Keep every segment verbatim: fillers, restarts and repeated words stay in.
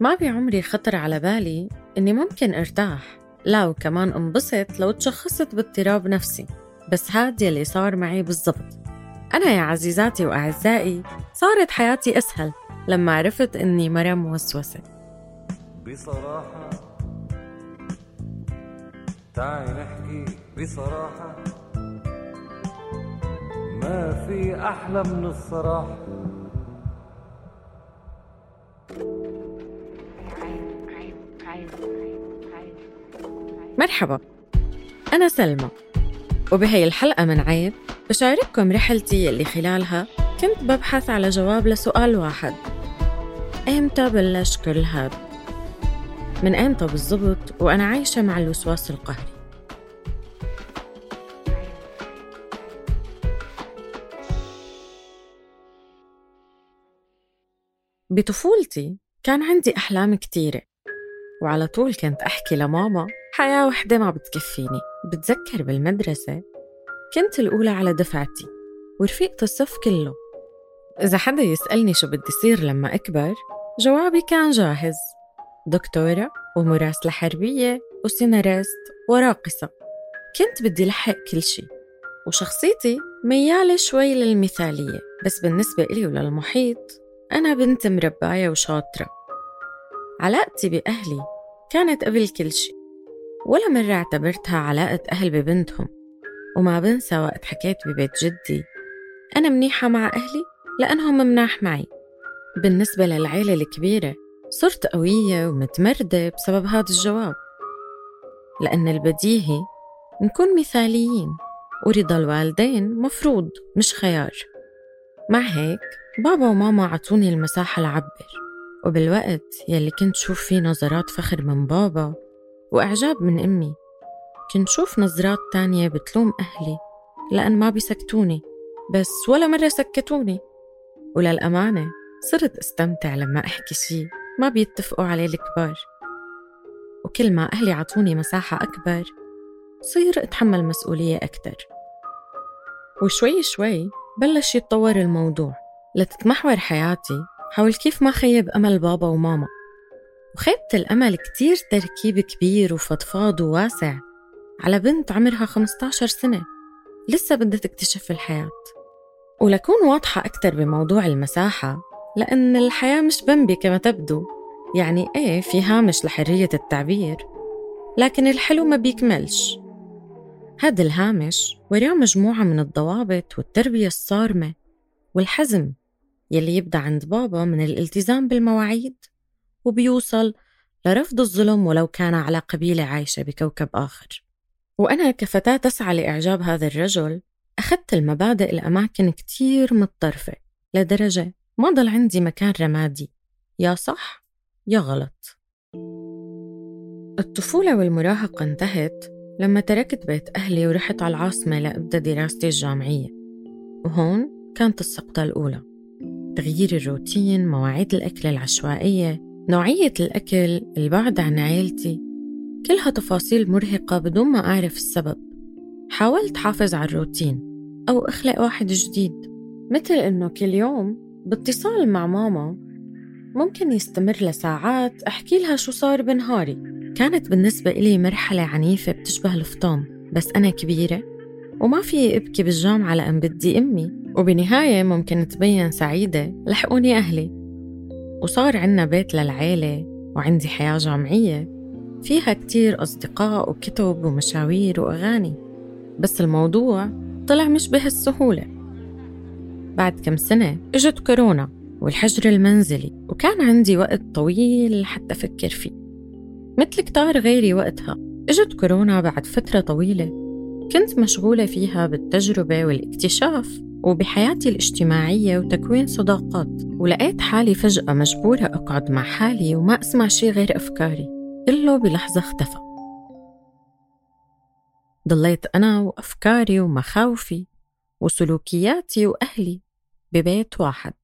ما بعمري خطر على بالي إني ممكن ارتاح، لا وكمان انبسط لو تشخصت باضطراب نفسي، بس هذا اللي صار معي بالضبط. أنا يا عزيزاتي وأعزائي صارت حياتي أسهل لما عرفت إني مرة موسوسة. بصراحة تعي نحكي بصراحة، ما في أحلى من الصراحة. مرحبا، أنا سلمى، وبهي الحلقة من عيب بشارككم رحلتي اللي خلالها كنت ببحث على جواب لسؤال واحد: إمتى بلش كل هذا؟ من إمتى بالضبط وأنا عايشة مع الوسواس القهري؟ بطفولتي كان عندي أحلام كتيرة، وعلى طول كنت أحكي لماما حياة وحدة ما بتكفيني. بتذكر بالمدرسة كنت الأولى على دفعتي ورفيقة الصف كله. إذا حدا يسألني شو بدي يصير لما أكبر، جوابي كان جاهز: دكتورة ومراسلة حربية وسيناريست وراقصة. كنت بدي لحق كل شي، وشخصيتي ميالة شوي للمثالية، بس بالنسبة إلي وللمحيط أنا بنت مرباية وشاطرة. علاقتي بأهلي كانت قبل كل شي، ولا مرة اعتبرتها علاقة أهل ببنتهم. وما بنسى وقت حكيت ببيت جدي أنا منيحة مع أهلي لأنهم مناح معي. بالنسبة للعيلة الكبيرة صرت قوية ومتمردة بسبب هذا الجواب، لأن البديهي نكون مثاليين ورضا الوالدين مفروض مش خيار. مع هيك بابا وماما عطوني المساحة لعبر، وبالوقت يلي كنت شوف فيه نظرات فخر من بابا وإعجاب من أمي، كنت شوف نظرات تانية بتلوم أهلي لأن ما بيسكتوني، بس ولا مرة سكتوني. وللأمانة صرت استمتع لما أحكي شي ما بيتفقوا عليه الكبار، وكل ما أهلي عطوني مساحة أكبر صير أتحمل مسؤولية أكتر. وشوي شوي بلش يتطور الموضوع لتتمحور حياتي حول كيف ما خيب أمل بابا وماما، وخيبت الأمل كتير تركيب كبير وفضفاض وواسع على بنت عمرها خمستعشر سنة لسه بدها تكتشف الحياة. ولكون واضحة أكتر بموضوع المساحة، لأن الحياة مش بمبي كما تبدو، يعني إيه في هامش لحرية التعبير، لكن الحلو ما بيكملش. هذا الهامش وراه مجموعة من الضوابط والتربية الصارمة والحزم يلي يبدأ عند بابا من الالتزام بالمواعيد وبيوصل لرفض الظلم ولو كان على قبيلة عايشة بكوكب آخر. وأنا كفتاة تسعى لإعجاب هذا الرجل أخذت المبادئ الأماكن كتير متطرفة، لدرجة ما ضل عندي مكان رمادي، يا صح يا غلط. الطفولة والمراهقة انتهت لما تركت بيت أهلي ورحت على العاصمة لأبدأ دراستي الجامعية، وهون كانت السقطة الأولى. تغيير الروتين، مواعيد الأكل العشوائية، نوعية الأكل، البعد عن عائلتي، كلها تفاصيل مرهقة بدون ما أعرف السبب. حاولت حافظ على الروتين أو أخلق واحد جديد، مثل إنه كل يوم باتصال مع ماما ممكن يستمر لساعات أحكي لها شو صار بنهاري. كانت بالنسبة إلي مرحلة عنيفة بتشبه الفطام، بس أنا كبيرة وما في أبكي بالجامعة لأن بدي أمي، وبنهاية ممكن تبين سعيدة لحقوني أهلي. وصار عنا بيت للعيلة وعندي حياة جامعية فيها كتير أصدقاء وكتب ومشاوير وأغاني، بس الموضوع طلع مش بهالسهولة. بعد كم سنة إجت كورونا والحجر المنزلي، وكان عندي وقت طويل حتى أفكر فيه مثل كتار غيري. وقتها إجت كورونا بعد فترة طويلة كنت مشغولة فيها بالتجربة والاكتشاف وبحياتي الاجتماعية وتكوين صداقات، ولقيت حالي فجأة مجبورة أقعد مع حالي وما أسمع شي غير أفكاري، كله بلحظة اختفى. ضليت أنا وأفكاري ومخاوفي وسلوكياتي وأهلي ببيت واحد.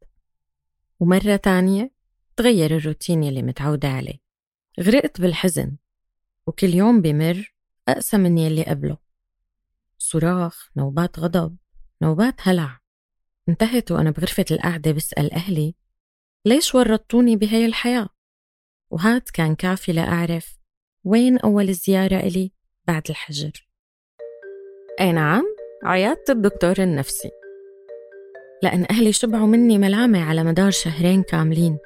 ومرة تانية تغير الروتين اللي متعودة عليه، غرقت بالحزن، وكل يوم بمر أقسى من يلي قبله، صراخ، نوبات غضب، نوبات هلع. انتهت وأنا بغرفة القعدة بسأل أهلي ليش ورطتوني بهاي الحياة؟ وهاد كان كافي لأعرف وين أول زيارة إلي بعد الحجر. أي نعم، عيادة الدكتور النفسي، لأن أهلي شبعوا مني ملامة على مدار شهرين كاملين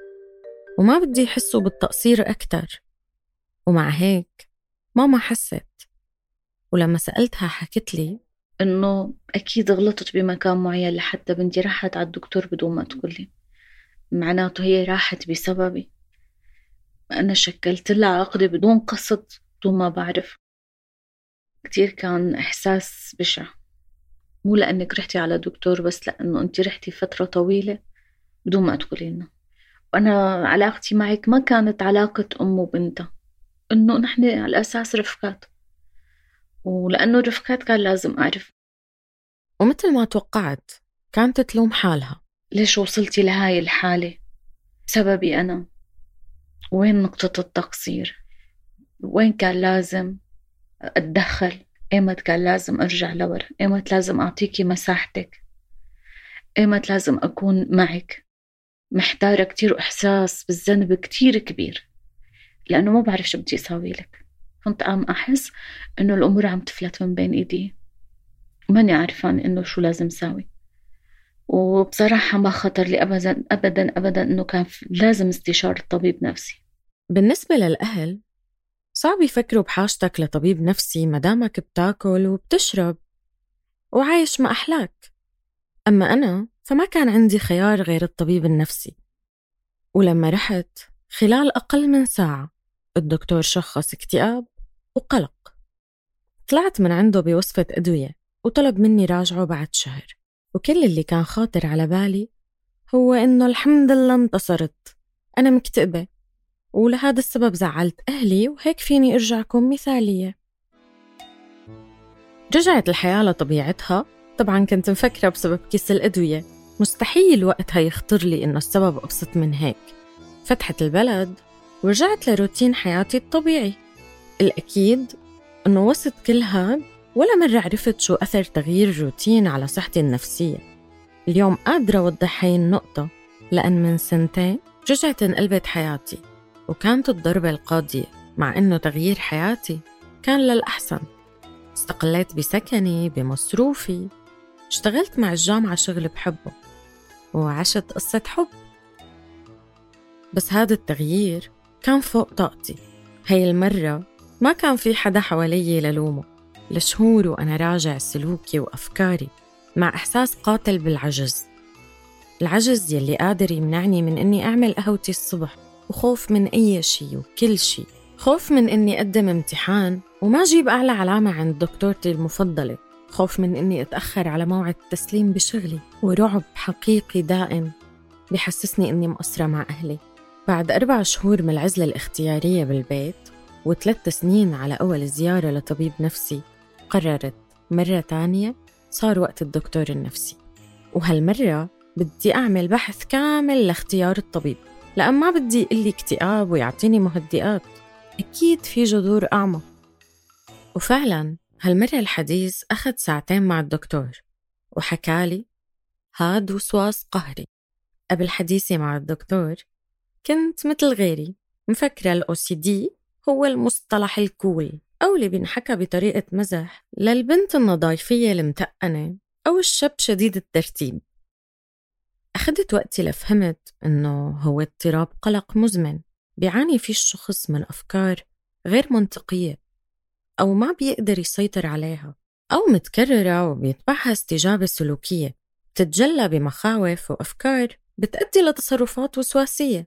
وما بدي يحسوا بالتقصير أكتر. ومع هيك ماما حست، ولما سألتها حكت لي إنه أكيد غلطت بمكان معين لحتى بنتي راحت على الدكتور بدون ما تقول لي، معناته هي راحت بسببي، أنا شكلت لها عقدة بدون قصد بدون ما بعرف. كتير كان إحساس بشع، مو لأنك رحتي على دكتور بس لأنه أنت رحتي فترة طويلة بدون ما تقولي لنا. وأنا علاقتي معك ما كانت علاقة أم وبنتها، إنه نحن على أساس رفقات، ولأنه رفقات كان لازم أعرف. ومثل ما توقعت كانت تلوم حالها، ليش وصلتي لهاي الحالة؟ سببي أنا، وين نقطة التقصير؟ وين كان لازم أتدخل؟ إيمت كان لازم أرجع لورا؟ إيمت لازم أعطيكي مساحتك؟ إيمت لازم أكون معك؟ محتارة كتير وإحساس بالذنب كتير كبير، لأنه ما بعرف شو بدي أساوي لك. كنت عم أحس إنه الأمور عم تفلت من بين إيدي، ماني عارفان إنه شو لازم ساوي. وبصراحة ما خطر لي أبدا أبدا أبدا إنه كان لازم استشارة طبيب نفسي. بالنسبة للأهل صعب يفكروا بحاجتك لطبيب نفسي مدامك بتاكل وبتشرب وعايش ما أحلاك. أما أنا فما كان عندي خيار غير الطبيب النفسي، ولما رحت خلال أقل من ساعة الدكتور شخص اكتئاب وقلق. طلعت من عنده بوصفة أدوية وطلب مني راجعه بعد شهر، وكل اللي كان خاطر على بالي هو إنه الحمد لله انتصرت، أنا مكتئبة ولهذا السبب زعلت أهلي وهيك فيني أرجعكم مثالية. رجعت الحياة لطبيعتها. طبعاً كنت مفكرة بسبب كيس الأدوية مستحيل وقتها يخطر لي إنه السبب أبسط من هيك. فتحت البلد ورجعت لروتين حياتي الطبيعي. الأكيد إنه وسط كل هاد ولا مرة عرفت شو أثر تغيير الروتين على صحتي النفسية. اليوم قادرة أوضح هاي النقطة، لأن من سنتين رجعت انقلبت حياتي وكانت الضربة القاضية، مع إنه تغيير حياتي كان للأحسن. استقلت بسكني بمصروفي، اشتغلت مع الجامعة شغل بحبه، وعشت قصة حب. بس هذا التغيير كان فوق طاقتي. هاي المرة ما كان في حدا حوالي للومه، لشهور وأنا راجع سلوكي وأفكاري مع إحساس قاتل بالعجز. العجز يلي قادر يمنعني من أني أعمل قهوتي الصبح، وخوف من أي شيء وكل شيء، خوف من أني أقدم امتحان وما أجيب أعلى علامة عند دكتورتي المفضلة، خوف من أني أتأخر على موعد التسليم بشغلي، ورعب حقيقي دائم بحسسني أني مقصرة مع أهلي. بعد أربع شهور من العزلة الاختيارية بالبيت وثلاث سنين على أول زيارة لطبيب نفسي، قررت مرة تانية صار وقت الدكتور النفسي. وهالمرة بدي أعمل بحث كامل لاختيار الطبيب، لأن ما بدي يقلي اكتئاب ويعطيني مهدئات، أكيد في جذور أعمق. وفعلاً هالمرة الحديث أخذ ساعتين مع الدكتور، وحكالي هاد وسواس قهري. قبل حديثي مع الدكتور كنت مثل غيري مفكرة ال أو سي دي هو المصطلح الكول، أو اللي بينحكى بطريقة مزح للبنت النضايفية المتقنة أو الشاب شديد الترتيب. أخذت وقتي لفهمت أنه هو اضطراب قلق مزمن بيعاني فيه الشخص من أفكار غير منطقية أو ما بيقدر يسيطر عليها، أو متكررة وبيتبعها استجابة سلوكية تتجلى بمخاوف وأفكار بتأدي لتصرفات وسواسية.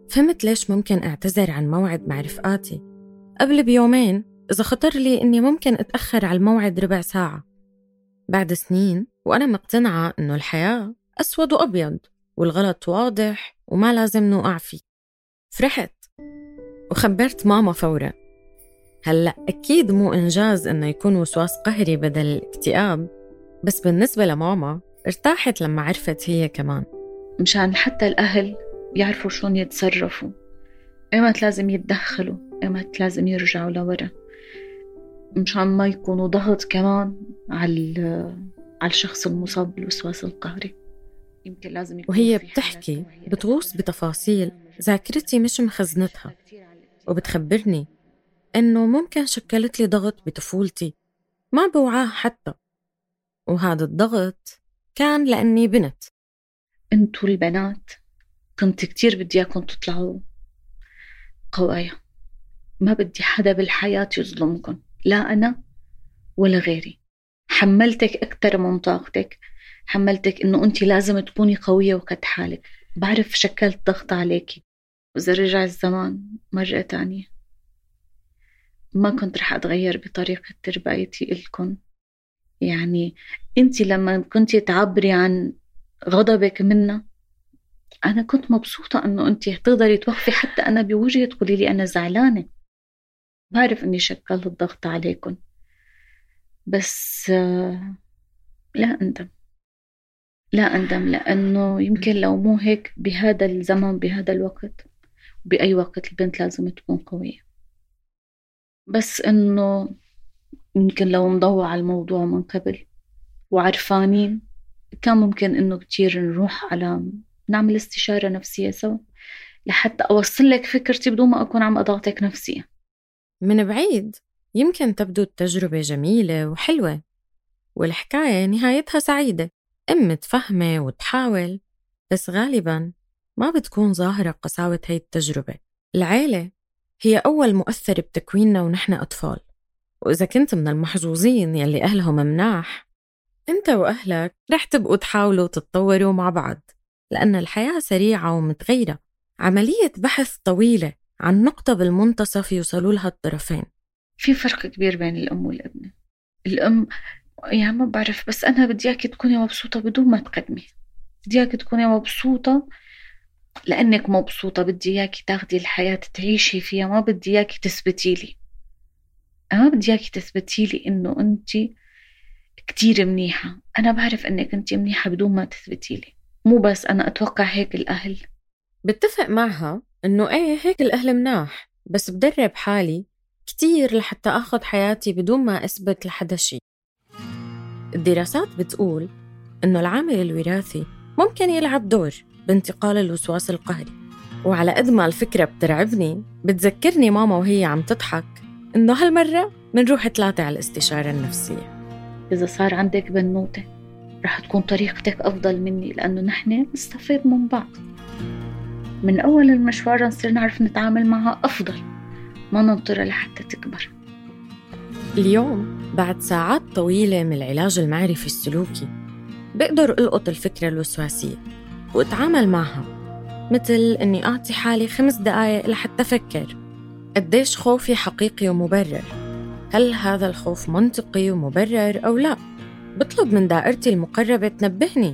فهمت ليش ممكن أعتذر عن موعد مع رفقاتي قبل بيومين إذا خطر لي إني ممكن أتأخر على الموعد ربع ساعة بعد سنين وأنا مقتنعة إنه الحياة أسود وأبيض والغلط واضح وما لازم نوقع فيه. فرحت وخبرت ماما فورا. هلأ أكيد مو إنجاز إنه يكون وسواس قهري بدل الاكتئاب، بس بالنسبة لماما ارتاحت لما عرفت هي كمان، مشان حتى الأهل يعرفوا شون يتصرفوا، إيمت لازم يتدخلوا، إيمت لازم يرجعوا لورا، مشان ما يكونوا ضغط كمان على على الشخص المصاب بالوسواس القهري. يمكن لازم يكون. وهي بتحكي بتغوص بتفاصيل ذاكرتي مش مخزنتها، وبتخبرني إنه ممكن شكلت لي ضغط بطفولتي ما بوعاه حتى، وهذا الضغط كان لأني بنت. أنتوا البنات كنت كتير بدي إياكم تطلعوا قوايا، ما بدي حدا بالحياة يظلمكم، لا أنا ولا غيري. حملتك أكتر من طاقتك، حملتك إنه أنت لازم تكوني قوية وقد حالك. بعرف شكلت ضغط عليكي، وإذا رجع الزمان مرة تانية ما كنت رح أتغير بطريقة تربيتي إلكن. يعني أنت لما كنت تعبري عن غضبك منها أنا كنت مبسوطة إنه أنت تقدري توقفي حتى أنا بوجهي تقولي لي أنا زعلانة. بعرف أني شكلت الضغط عليكم، بس لا أندم لا أندم لأنه يمكن لو مو هيك بهذا الزمان بهذا الوقت بأي وقت البنت لازم تكون قوية. بس أنه يمكن لو مضوع على الموضوع من قبل وعرفانين كان ممكن أنه كتير نروح على نعمل استشارة نفسية سوا لحتى أوصل لك فكرتي بدون ما أكون عم أضغطك نفسيا. من بعيد يمكن تبدو التجربة جميلة وحلوة والحكاية نهايتها سعيدة، أم تفهمه وتحاول، بس غالباً ما بتكون ظاهرة قساوة هاي التجربة. العائلة هي أول مؤثر بتكويننا ونحن أطفال، وإذا كنت من المحظوظين يلي أهلهم مناح أنت وأهلك رح تبقوا تحاولوا تتطوروا مع بعض، لأن الحياة سريعة ومتغيرة. عملية بحث طويلة عن نقطة بالمنتصف يوصلوا لها الطرفين. في فرق كبير بين الأم والابنة. الأم يعني ما بعرف، بس أنا بدي إياك تكوني مبسوطة بدون ما تقدمي، بدي إياك تكوني مبسوطة لأنك مبسوطة، بدي إياك تاخدي الحياة تعيشي فيها، ما بدي إياك تثبتي لي. أنا بدي إياك تثبتي لي إنه أنت كتير منيحة، أنا بعرف إنك أنت منيحة بدون ما تثبتي لي. مو بس أنا أتوقع هيك الأهل. بتفق معها إنه إيه هيك الأهل مناح، بس بدرب حالي كتير لحتى أخذ حياتي بدون ما أثبت لحدا شيء. الدراسات بتقول إنه العامل الوراثي ممكن يلعب دور بانتقال الوسواس القهري، وعلى قد ما الفكرة بترعبني بتذكرني ماما وهي عم تضحك إنه هالمرة منروح ثلاثة على الاستشارة النفسية. إذا صار عندك بنوتة رح تكون طريقتك أفضل مني، لأنه نحن نستفيد من بعض. من أول المشوار نصير نعرف نتعامل معها أفضل، ما ننطرها لحتى تكبر. اليوم بعد ساعات طويلة من العلاج المعرفي السلوكي بقدر ألقط الفكرة الوسواسية وأتعامل معها، مثل أني أعطي حالي خمس دقايق لحتى أفكر قديش خوفي حقيقي ومبرر، هل هذا الخوف منطقي ومبرر أو لا. بطلب من دائرتي المقربة تنبهني،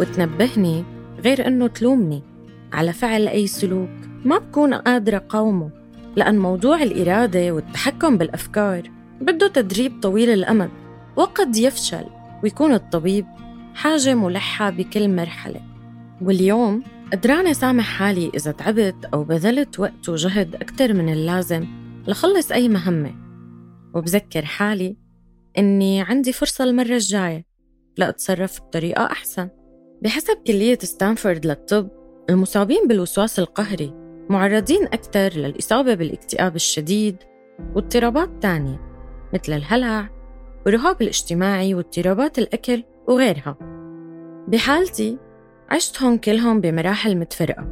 وتنبهني غير أنه تلومني على فعل أي سلوك ما بكون قادرة قاومه، لأن موضوع الإرادة والتحكم بالأفكار بده تدريب طويل الأمد وقد يفشل، ويكون الطبيب حاجة ملحة بكل مرحلة. واليوم قدرانة سامح حالي إذا تعبت أو بذلت وقت وجهد أكتر من اللازم لخلص أي مهمة، وبذكر حالي إني عندي فرصة المرة الجاية لأتصرف بطريقة أحسن. بحسب كلية ستانفورد للطب، المصابين بالوسواس القهري معرضين أكثر للإصابة بالاكتئاب الشديد واضطرابات تانية مثل الهلع والرهاب الاجتماعي واضطرابات الأكل وغيرها. بحالتي عشتهم كلهم بمراحل متفرقة،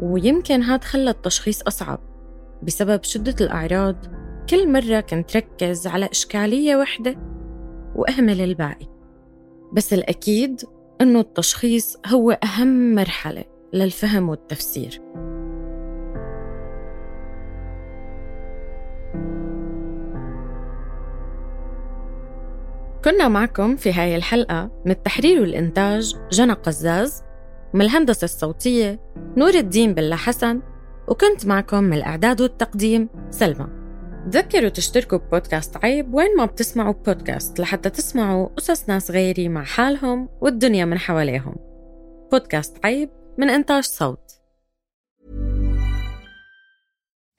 ويمكن هاد خلى التشخيص أصعب بسبب شدة الأعراض. كل مرة كنت ركز على إشكالية واحدة وأهمل الباقي. بس الأكيد أنه التشخيص هو أهم مرحلة للفهم والتفسير. كنا معكم في هاي الحلقة من التحرير والإنتاج جنى قزّاز، من الهندسة الصوتية نور الدين بلّاحسن، وكنت معكم من الإعداد والتقديم سلمى. تذكروا تشتركوا ببودكاست عيب وين ما بتسمعوا بودكاست لحتى تسمعوا قصص ناس غيري مع حالهم والدنيا من حواليهم. بودكاست عيب من إنتاج صوت.